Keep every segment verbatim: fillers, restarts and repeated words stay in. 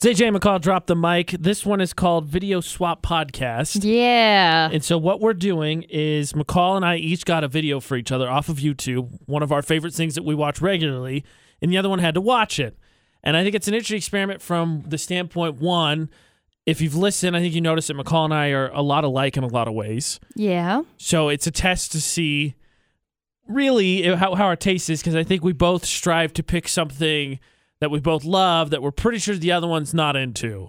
It's A J McCall, Drop the Mic. This one is called Video Swap Podcast. Yeah. And so what we're doing is McCall and I each got a video for each other off of YouTube, one of our favorite things that we watch regularly, and the other one had to watch it. And I think it's an interesting experiment from the standpoint, one, if you've listened, I think you notice that McCall and I are a lot alike in a lot of ways. Yeah. So it's a test to see really how, how our taste is, because I think we both strive to pick something that we both love, that we're pretty sure the other one's not into.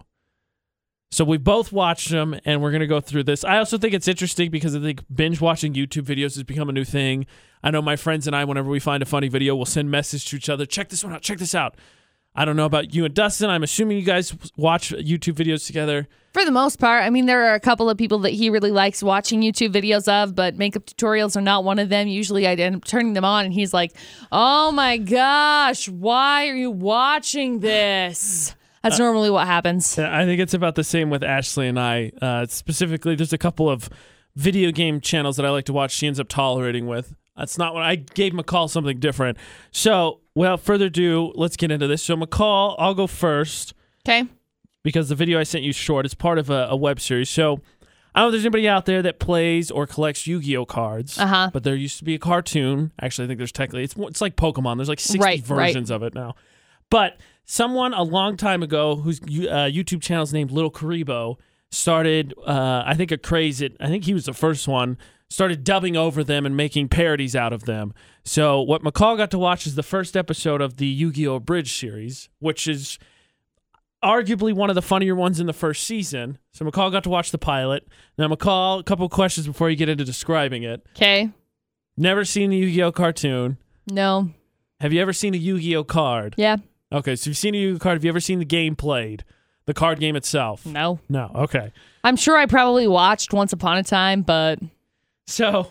So we both watched them, and we're going to go through this. I also think it's interesting because I think binge-watching YouTube videos has become a new thing. I know my friends and I, whenever we find a funny video, we'll send messages to each other, check this one out, check this out. I don't know about you and Dustin. I'm assuming you guys watch YouTube videos together. For the most part. I mean, there are a couple of people that he really likes watching YouTube videos of, but makeup tutorials are not one of them. Usually I end up turning them on, and he's like, oh my gosh, why are you watching this? That's uh, normally what happens. I think it's about the same with Ashley and I. Uh, specifically, there's a couple of video game channels that I like to watch she ends up tolerating with. That's not what I gave McCall something different. So without further ado, let's get into this. So McCall, I'll go first. Okay. Because the video I sent you short is part of a, a web series. So I don't know if there's anybody out there that plays or collects Yu-Gi-Oh! Cards. Uh-huh. But there used to be a cartoon. Actually, I think there's technically, it's, it's like Pokemon. There's like sixty right, versions right. of it now. But someone a long time ago whose uh, YouTube channel is named LittleKuriboh started, uh, I think, a craze. It, I think he was the first one. Started dubbing over them and making parodies out of them. So what McCall got to watch is the first episode of the Yu-Gi-Oh! Bridge series, which is arguably one of the funnier ones in the first season. So McCall got to watch the pilot. Now, McCall, a couple of questions before you get into describing it. Okay. Never seen the Yu-Gi-Oh! Cartoon? No. Have you ever seen a Yu-Gi-Oh! card? Yeah. Okay, so you've seen a Yu-Gi-Oh! card. Have you ever seen the game played? The card game itself? No. No, okay. I'm sure I probably watched once upon a time, but... So,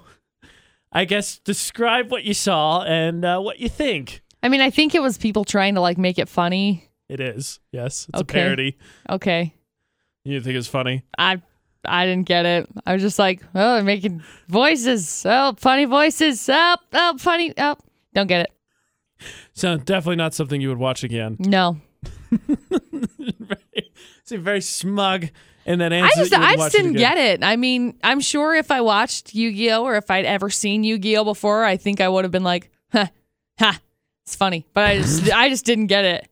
I guess describe what you saw and uh, what you think. I mean, I think it was people trying to like make it funny. It is, yes. It's okay. A parody. Okay. You didn't think it was funny? I I didn't get it. I was just like, oh, they're making voices. Oh, funny voices. Oh, oh, funny. Oh, don't get it. So, definitely not something you would watch again. No. It's a very smug. And that answer I just, I just didn't it get it. I mean, I'm sure if I watched Yu-Gi-Oh! Or if I'd ever seen Yu-Gi-Oh! Before, I think I would have been like, ha, ha, it's funny. But I just I just didn't get it.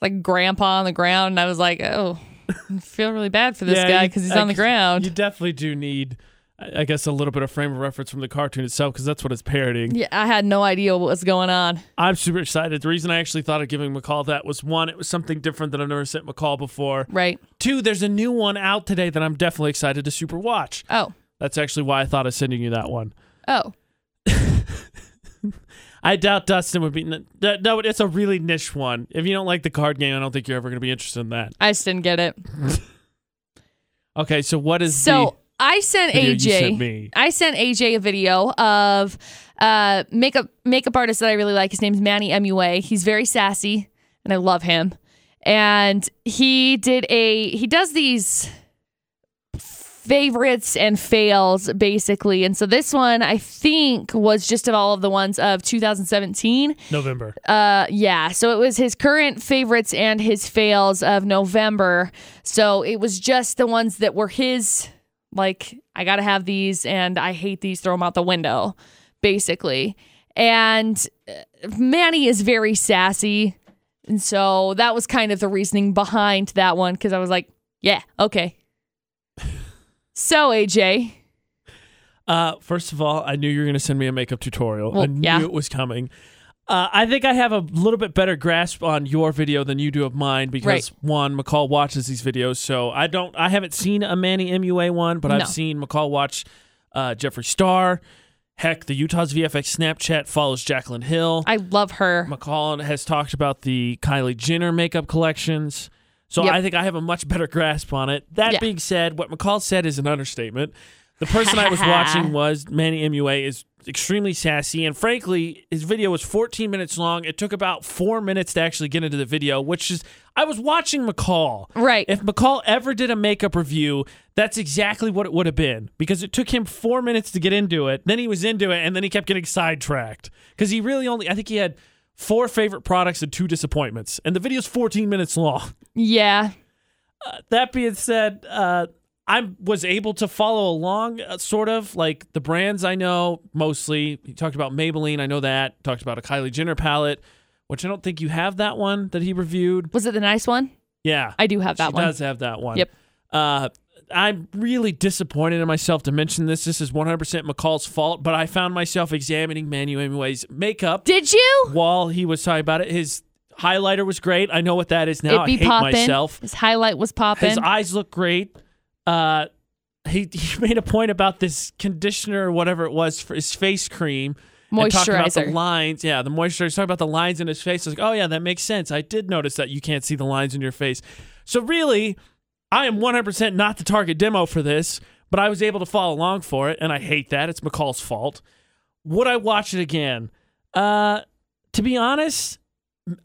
Like grandpa on the ground, and I was like, oh, I feel really bad for this yeah, guy because he's I, on the ground. You definitely do need, I guess, a little bit of frame of reference from the cartoon itself because that's what it's parodying. Yeah, I had no idea what was going on. I'm super excited. The reason I actually thought of giving McCall that was, one, it was something different that I've never sent McCall before. Right. Two, there's a new one out today that I'm definitely excited to super watch. Oh. That's actually why I thought of sending you that one. Oh. I doubt Dustin would be... No, it's a really niche one. If you don't like the card game, I don't think you're ever going to be interested in that. I just didn't get it. Okay, so what is so, the... I sent A J. Sent I sent A J a video of uh, makeup makeup artist that I really like. His name's Manny M U A. He's very sassy, and I love him. And he did a he does these favorites and fails basically. And so this one I think was just of all of the ones of two thousand seventeen November. Uh, yeah. So it was his current favorites and his fails of November. So it was just the ones that were his. Like, I gotta have these, and I hate these, throw them out the window, basically. And Manny is very sassy, and so that was kind of the reasoning behind that one, because I was like, yeah, okay. So, A J. Uh, first of all, I knew you were going to send me a makeup tutorial. Well, I knew yeah. it was coming. Uh, I think I have a little bit better grasp on your video than you do of mine because, right. one, McCall watches these videos, so I don't. I haven't seen a Manny M U A one, but no. I've seen McCall watch uh, Jeffree Star. Heck, the Utah's V F X Snapchat follows Jaclyn Hill. I love her. McCall has talked about the Kylie Jenner makeup collections, so yep. I think I have a much better grasp on it. That yeah. being said, what McCall said is an understatement. The person I was watching was Manny M U A is extremely sassy, and frankly, his video was fourteen minutes long. It took about four minutes to actually get into the video, which is, I was watching McCall. Right. If McCall ever did a makeup review, that's exactly what it would have been, because it took him four minutes to get into it, then he was into it, and then he kept getting sidetracked, because he really only, I think he had four favorite products and two disappointments, and the video's fourteen minutes long. Yeah. Uh, that being said, uh, I was able to follow along, uh, sort of, like the brands I know mostly. He talked about Maybelline, I know that. Talked about a Kylie Jenner palette, which I don't think you have that one that he reviewed. Was it the nice one? Yeah. I do have that she one. She does have that one. Yep. Uh, I'm really disappointed in myself to mention this. This is one hundred percent McCall's fault, but I found myself examining Manny M U A's makeup. Did you? While he was talking about it, his highlighter was great. I know what that is now. It be I hate poppin'. myself. His highlight was popping. His eyes look great. Uh, he, he made a point about this conditioner or whatever it was for his face cream. Moisturizer. And talking about the lines. Yeah, the moisturizer. Talking about the lines in his face. I was like, oh, yeah, that makes sense. I did notice that you can't see the lines in your face. So really, I am one hundred percent not the target demo for this, but I was able to follow along for it, and I hate that. It's McCall's fault. Would I watch it again? Uh, to be honest,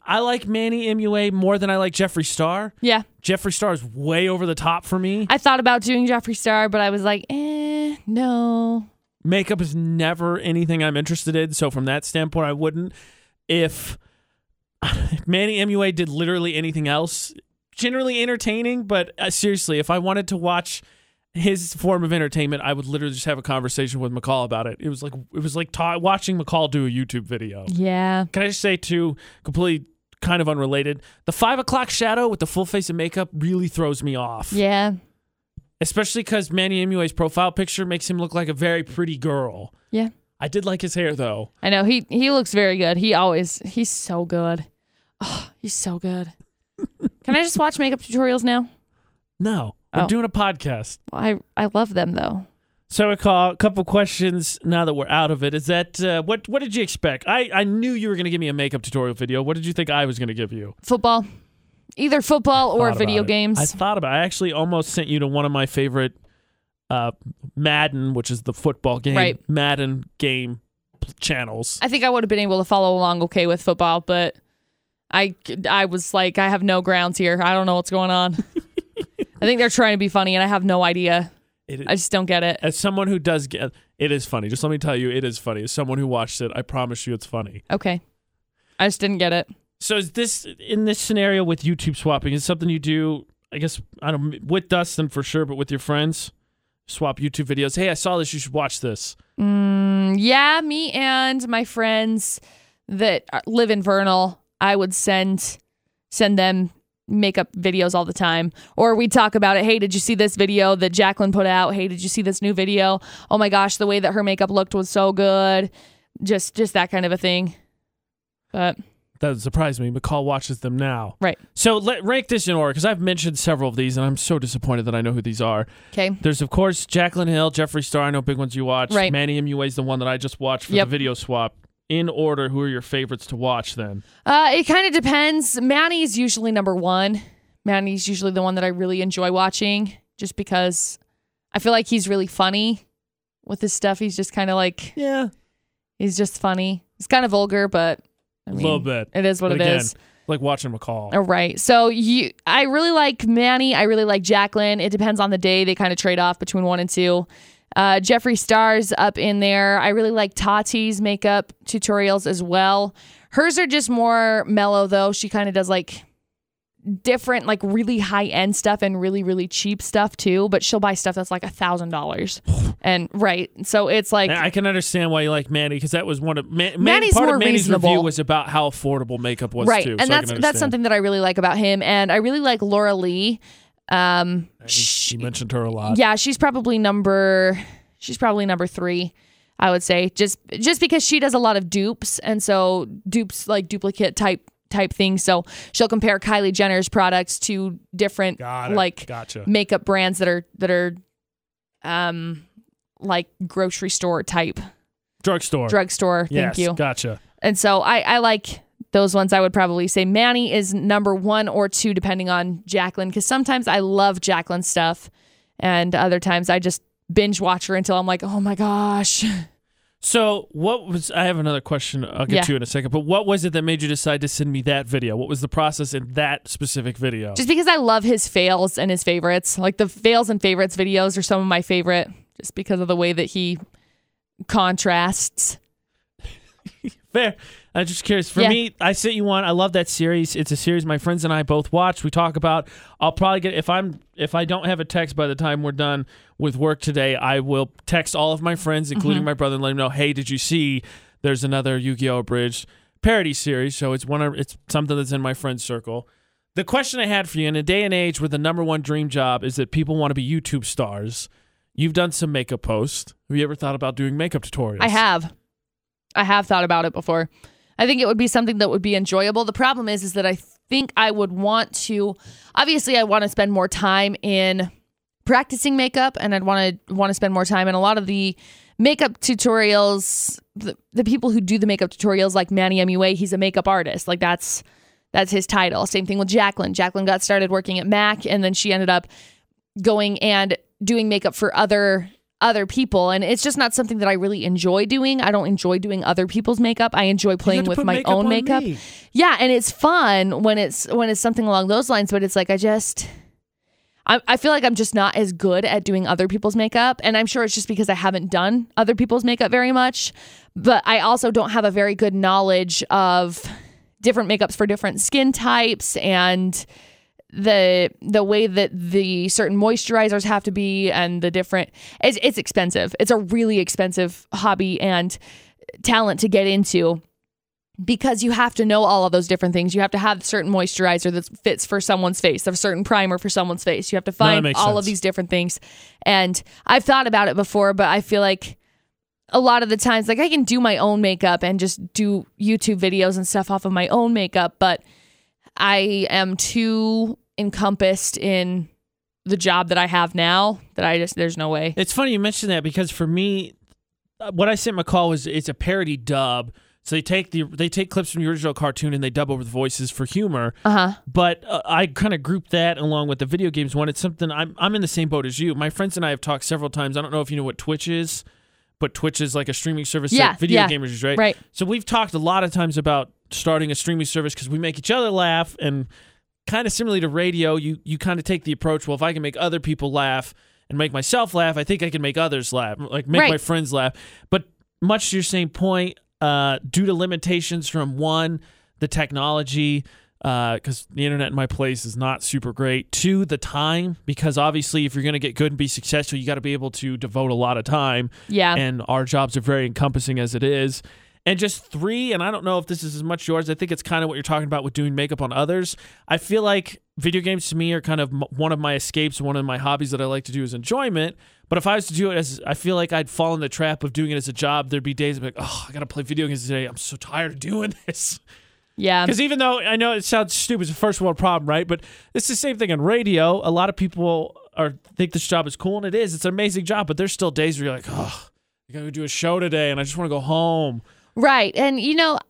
I like Manny M U A more than I like Jeffree Star. Yeah. Jeffree Star is way over the top for me. I thought about doing Jeffree Star, but I was like, eh, no. Makeup is never anything I'm interested in, so from that standpoint, I wouldn't. If Manny M U A did literally anything else, generally entertaining, but uh, seriously, if I wanted to watch his form of entertainment, I would literally just have a conversation with McCall about it. It was like it was like ta- watching McCall do a YouTube video. Yeah. Can I just say, too, completely kind of unrelated, the five o'clock shadow with the full face of makeup really throws me off. Yeah. Especially because Manny M U A's profile picture makes him look like a very pretty girl. Yeah. I did like his hair, though. I know. He he looks very good. He always... He's so good. Oh, he's so good. Can I just watch makeup tutorials now? No. Oh. We're doing a podcast. Well, I, I love them, though. So, McCall, a couple questions now that we're out of it. Is that... Uh, what What did you expect? I, I knew you were going to give me a makeup tutorial video. What did you think I was going to give you? Football. Either football or video games. I thought about it. I actually almost sent you to one of my favorite uh, Madden, which is the football game, right. Madden game channels. I think I would have been able to follow along okay with football, but I, I was like, I have no grounds here. I don't know what's going on. I think they're trying to be funny, and I have no idea. It is, I just don't get it. As someone who does get it is funny. Just let me tell you, it is funny. As someone who watched it, I promise you it's funny. Okay. I just didn't get it. So is this, in this scenario with YouTube swapping, is something you do, I guess, I don't with Dustin for sure, but with your friends? Swap YouTube videos. Hey, I saw this. You should watch this. Mm, yeah, me and my friends that live in Vernal, I would send send them makeup videos all the time. Or we talk about it. Hey, did you see this video that Jaclyn put out? Hey, did you see this new video? Oh my gosh, the way that her makeup looked was so good. Just, just that kind of a thing. But... That would surprise me. McCall watches them now. Right. So let rank this in order, because I've mentioned several of these, and I'm so disappointed that I know who these are. Okay. There's, of course, Jaclyn Hill, Jeffree Star. I know big ones you watch. Right. Manny M U A is the one that I just watched for yep. the video swap. In order, who are your favorites to watch then? Uh, it kind of depends. Manny's usually number one. Manny's usually the one that I really enjoy watching, just because I feel like he's really funny with his stuff. He's just kind of like... Yeah. He's just funny. He's kind of vulgar, but... I mean, a little bit. It is what but it again, is. Like watching McCall. All right. So you, I really like Manny. I really like Jaclyn. It depends on the day. They kind of trade off between one and two. Uh, Jeffree Star's up in there. I really like Tati's makeup tutorials as well. Hers are just more mellow though. She kind of does like different, like really high end stuff and really, really cheap stuff too. But she'll buy stuff that's like a thousand dollars. And right, so it's like I can understand why you like Manny, because that was one of Man, Manny's part more of Manny's reasonable. Review was about how affordable makeup was right. too. Right, and so that's that's something that I really like about him. And I really like Laura Lee. Um, she, she mentioned her a lot. Yeah, she's probably number she's probably number three. I would say just just because she does a lot of dupes, and so dupes like duplicate type. type thing. So she'll compare Kylie Jenner's products to different like gotcha. makeup brands that are, that are, um, like grocery store type. Drugstore. Drugstore. Thank yes, you. Gotcha. And so I, I like those ones. I would probably say Manny is number one or two, depending on Jaclyn. Cause sometimes I love Jaclyn's stuff and other times I just binge watch her until I'm like, oh my gosh. So what was, I have another question I'll get yeah. to in a second, but what was it that made you decide to send me that video? What was the process in that specific video? Just because I love his fails and his favorites. Like the fails and favorites videos are some of my favorite just because of the way that he contrasts Fair. I'm just curious. For yeah. me, I Sit You On. I love that series. It's a series my friends and I both watch. We talk about. I'll probably get if I'm if I don't have a text by the time we're done with work today, I will text all of my friends, including mm-hmm. my brother, and let him know. Hey, did you see? There's another Yu-Gi-Oh! Abridged parody series. So it's one. Of, it's something that's in my friend's circle. The question I had for you in a day and age where the number one dream job is that people want to be YouTube stars. You've done some makeup posts. Have you ever thought about doing makeup tutorials? I have. I have thought about it before. I think it would be something that would be enjoyable. The problem is, is that I think I would want to, obviously I want to spend more time in practicing makeup, and I'd want to want to spend more time in a lot of the makeup tutorials. The, the people who do the makeup tutorials, like Manny M U A, he's a makeup artist. Like that's, that's his title. Same thing with Jaclyn. Jaclyn got started working at M A C, and then she ended up going and doing makeup for other other people, and it's just not something that I really enjoy doing. I don't enjoy doing other people's makeup. I enjoy playing with my makeup own makeup. Me. Yeah, and it's fun when it's when it's something along those lines, but it's like I just I, I feel like I'm just not as good at doing other people's makeup, and I'm sure it's just because I haven't done other people's makeup very much, but I also don't have a very good knowledge of different makeups for different skin types and the the way that the certain moisturizers have to be, and the different it's, it's expensive. It's a really expensive hobby and talent to get into, because you have to know all of those different things. You have to have a certain moisturizer that fits for someone's face, a certain primer for someone's face. You have to find no, all sense. Of these different things. And I've thought about it before, but I feel like a lot of the times, like I can do my own makeup and just do YouTube videos and stuff off of my own makeup, but I am too encompassed in the job that I have now that I just, there's no way. It's funny you mentioned that, because for me, what I sent McCall was, it's a parody dub. So they take the they take clips from the original cartoon and they dub over the voices for humor. Uh-huh. But uh, I kind of grouped that along with the video games one. It's something, I'm I'm in the same boat as you. My friends and I have talked several times. I don't know if you know what Twitch is, but Twitch is like a streaming service yeah, that video yeah, gamers use, right? right? So we've talked a lot of times about starting a streaming service, because we make each other laugh, and kind of similarly to radio, you you kind of take the approach, well, if I can make other people laugh and make myself laugh, I think I can make others laugh, like make right. my friends laugh. But much to your same point, uh, due to limitations from, one, the technology, because uh, the internet in my place is not super great, two, the time, because obviously if you're going to get good and be successful, you got to be able to devote a lot of time, yeah. and our jobs are very encompassing as it is. And just three, and I don't know if this is as much yours, I think it's kind of what you're talking about with doing makeup on others. I feel like video games to me are kind of m- one of my escapes, one of my hobbies that I like to do as enjoyment. But if I was to do it as, I feel like I'd fall in the trap of doing it as a job. There'd be days I'm like, oh, I got to play video games today. I'm so tired of doing this. Yeah. Because even though I know it sounds stupid, it's a first world problem, right? But it's the same thing in radio. A lot of people are think this job is cool, and it is. It's an amazing job, but there's still days where you're like, oh, I got to do a show today, and I just want to go home. Right. And, you know,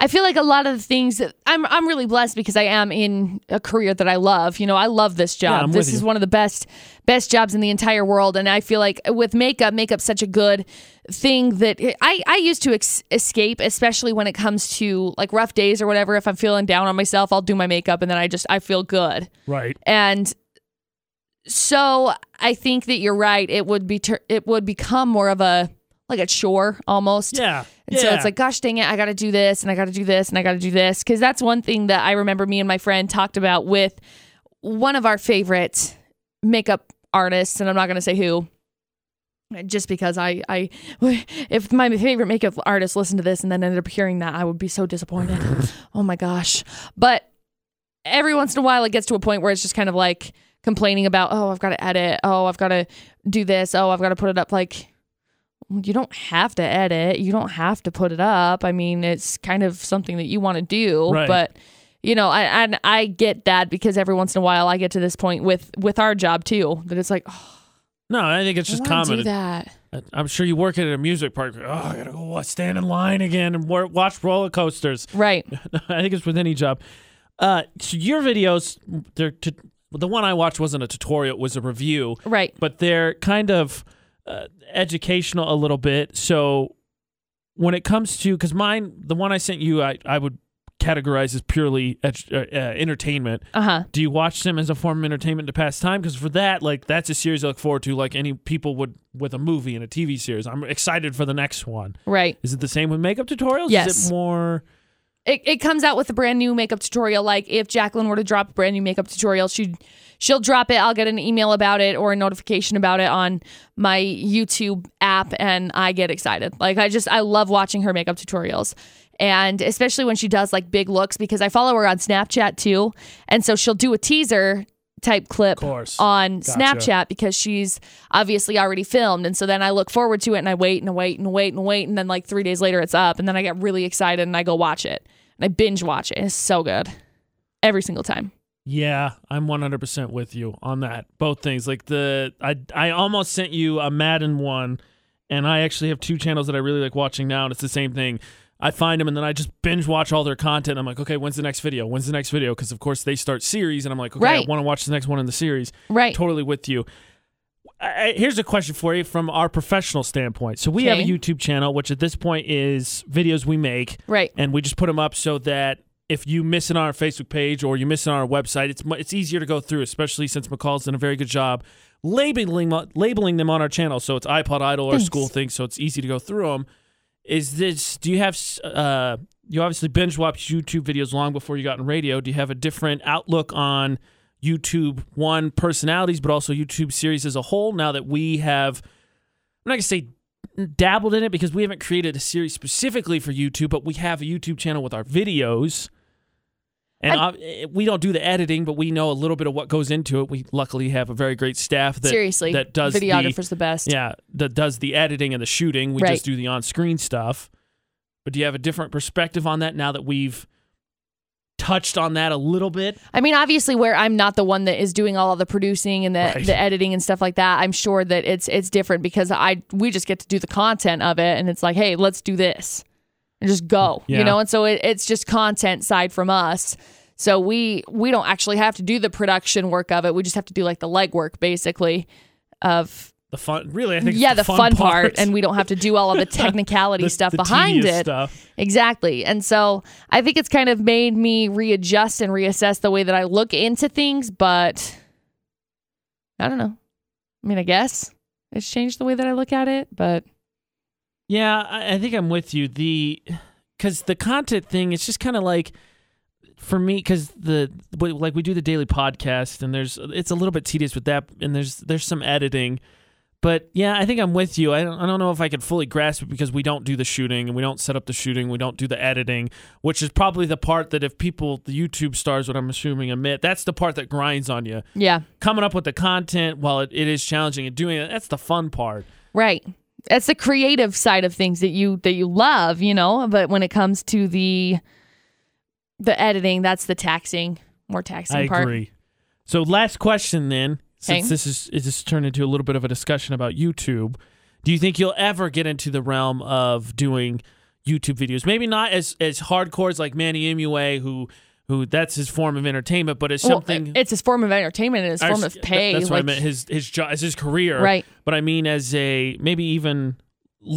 I feel like a lot of the things that I'm I'm really blessed, because I am in a career that I love. You know, I love this job. Yeah, this is one of the best best jobs in the entire world. And I feel like with makeup, makeup's such a good thing that I, I used to ex- escape, especially when it comes to like rough days or whatever. If I'm feeling down on myself, I'll do my makeup and then I just I feel good. Right. And so I think that you're right. It would be ter- it would become more of a like a chore almost. Yeah. And yeah. so it's like, gosh, dang it, I got to do this and I got to do this and I got to do this. Because that's one thing that I remember me and my friend talked about with one of our favorite makeup artists. And I'm not going to say who, just because I, I, if my favorite makeup artist listened to this and then ended up hearing that, I would be so disappointed. Oh my gosh. But every once in a while it gets to a point where it's just kind of like complaining about, oh, I've got to edit. Oh, I've got to do this. Oh, I've got to put it up. Like, you don't have to edit. You don't have to put it up. I mean, it's kind of something that you want to do, right. but you know, I, I, I get that, because every once in a while I get to this point with, with our job too, that it's like, oh, no, I think it's just common. Do that. I'm sure you work at a music park. Oh, I gotta go stand in line again and watch roller coasters. Right. I think it's with any job. Uh, so your videos, they're t- the one I watched wasn't a tutorial. It was a review. Right. But they're kind of, Uh, educational a little bit. So when it comes to, because mine, the one I sent you, I, I would categorized as purely et- uh, entertainment. Uh-huh. Do you watch them as a form of entertainment to pass time? Because for that, like, that's a series I look forward to, like any people would with a movie and a T V series. I'm excited for the next one. Right. Is it the same with makeup tutorials? Yes. Is it more... It it comes out with a brand new makeup tutorial. Like if Jaclyn were to drop a brand new makeup tutorial, she she'll drop it. I'll get an email about it or a notification about it on my YouTube app, and I get excited. Like I just I love watching her makeup tutorials, and especially when she does like big looks, because I follow her on Snapchat too, and so she'll do a teaser type clip on gotcha. Snapchat because she's obviously already filmed. And so then I look forward to it and I wait and I wait and wait and wait. And then like three days later it's up. And then I get really excited and I go watch it. And I binge watch it. It's so good. Every single time. Yeah, I'm one hundred percent with you on that. Both things. Like the, I, I almost sent you a Madden one, and I actually have two channels that I really like watching now. And it's the same thing. I find them and then I just binge watch all their content. I'm like, okay, when's the next video? When's the next video? Because, of course, they start series, and I'm like, okay, right. I want to watch the next one in the series. Right. Totally with you. I, here's a question for you from our professional standpoint. So we okay. have a YouTube channel, which at this point is videos we make. Right. And we just put them up so that if you miss it on our Facebook page or you miss it on our website, it's it's easier to go through, especially since McCall's done a very good job labeling, labeling them on our channel. So it's iPod Idol or Thanks. School things, so it's easy to go through them. Is this, do you have, uh, you obviously binge watch YouTube videos long before you got in radio. Do you have a different outlook on YouTube, one, personalities, but also YouTube series as a whole now that we have, I'm not going to say dabbled in it because we haven't created a series specifically for YouTube, but we have a YouTube channel with our videos. And I, we don't do the editing, but we know a little bit of what goes into it. We luckily have a very great staff that seriously that does videographer's the, the best. Yeah, that does the editing and the shooting. We right. just do the on-screen stuff. But do you have a different perspective on that now that we've touched on that a little bit? I mean, obviously, where I'm not the one that is doing all of the producing and the, right. the editing and stuff like that, I'm sure that it's it's different because I we just get to do the content of it, and it's like, hey, let's do this. And just go, yeah. you know, and so it, it's just content side from us. So we we don't actually have to do the production work of it. We just have to do like the legwork, basically, of the fun. Really, I think yeah, it's the, the fun, fun part. part, and we don't have to do all of the technicality the, stuff the behind it. Stuff. Exactly, and so I think it's kind of made me readjust and reassess the way that I look into things. But I don't know. I mean, I guess it's changed the way that I look at it, but. Yeah, I think I'm with you. The because the content thing, it's just kind of like for me because the like we do the daily podcast and there's it's a little bit tedious with that and there's there's some editing, but yeah, I think I'm with you. I don't I don't know if I could fully grasp it because we don't do the shooting and we don't set up the shooting, we don't do the editing, which is probably the part that if people the YouTube stars, what I'm assuming, admit that's the part that grinds on you. Yeah, coming up with the content while it, it is challenging and doing it, that's the fun part. Right. That's the creative side of things that you that you love, you know, but when it comes to the the editing, that's the taxing, more taxing I part. I agree. So last question then, since Hang. this is it just turned into a little bit of a discussion about YouTube, do you think you'll ever get into the realm of doing YouTube videos? Maybe not as as hardcore as like Manny M U A who who that's his form of entertainment, but it's something... Well, it's his form of entertainment and his form of pay. That's what like, I meant, his his job, his career. Right. But I mean as a, maybe even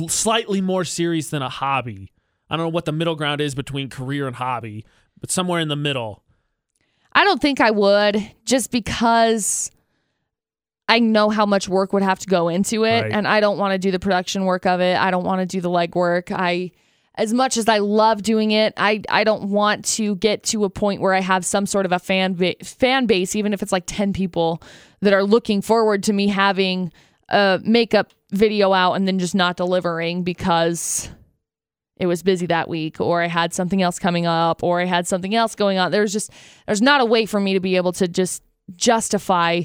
slightly more serious than a hobby. I don't know what the middle ground is between career and hobby, but somewhere in the middle. I don't think I would, just because I know how much work would have to go into it, right. and I don't want to do the production work of it. I don't want to do the legwork. I... As much as I love doing it, I, I don't want to get to a point where I have some sort of a fan ba- fan base, even if it's like ten people that are looking forward to me having a makeup video out and then just not delivering because it was busy that week or I had something else coming up or I had something else going on. There's just there's not a way for me to be able to just justify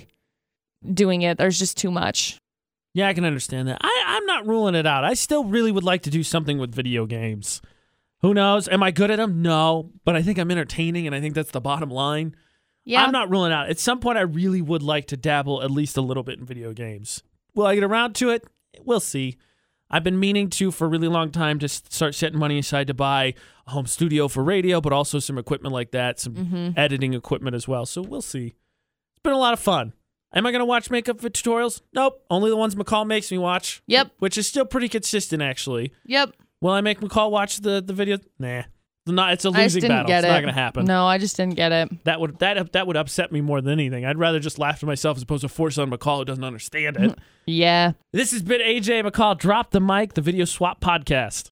doing it. There's just too much. Yeah, I can understand that. I, I'm not ruling it out. I still really would like to do something with video games. Who knows? Am I good at them? No. But I think I'm entertaining, and I think that's the bottom line. Yeah. I'm not ruling it out. At some point, I really would like to dabble at least a little bit in video games. Will I get around to it? We'll see. I've been meaning to for a really long time to start setting money aside to buy a home studio for radio, but also some equipment like that, some mm-hmm. editing equipment as well. So we'll see. It's been a lot of fun. Am I going to watch makeup tutorials? Nope. Only the ones McCall makes me watch. Yep. Which is still pretty consistent, actually. Yep. Will I make McCall watch the, the video? Nah. not. It's a losing battle. It's it. not going to happen. No, I just didn't get it. That would that that would upset me more than anything. I'd rather just laugh to myself as opposed to force on McCall who doesn't understand it. Yeah. This has been A J McCall Drop the Mic, the Video Swap Podcast.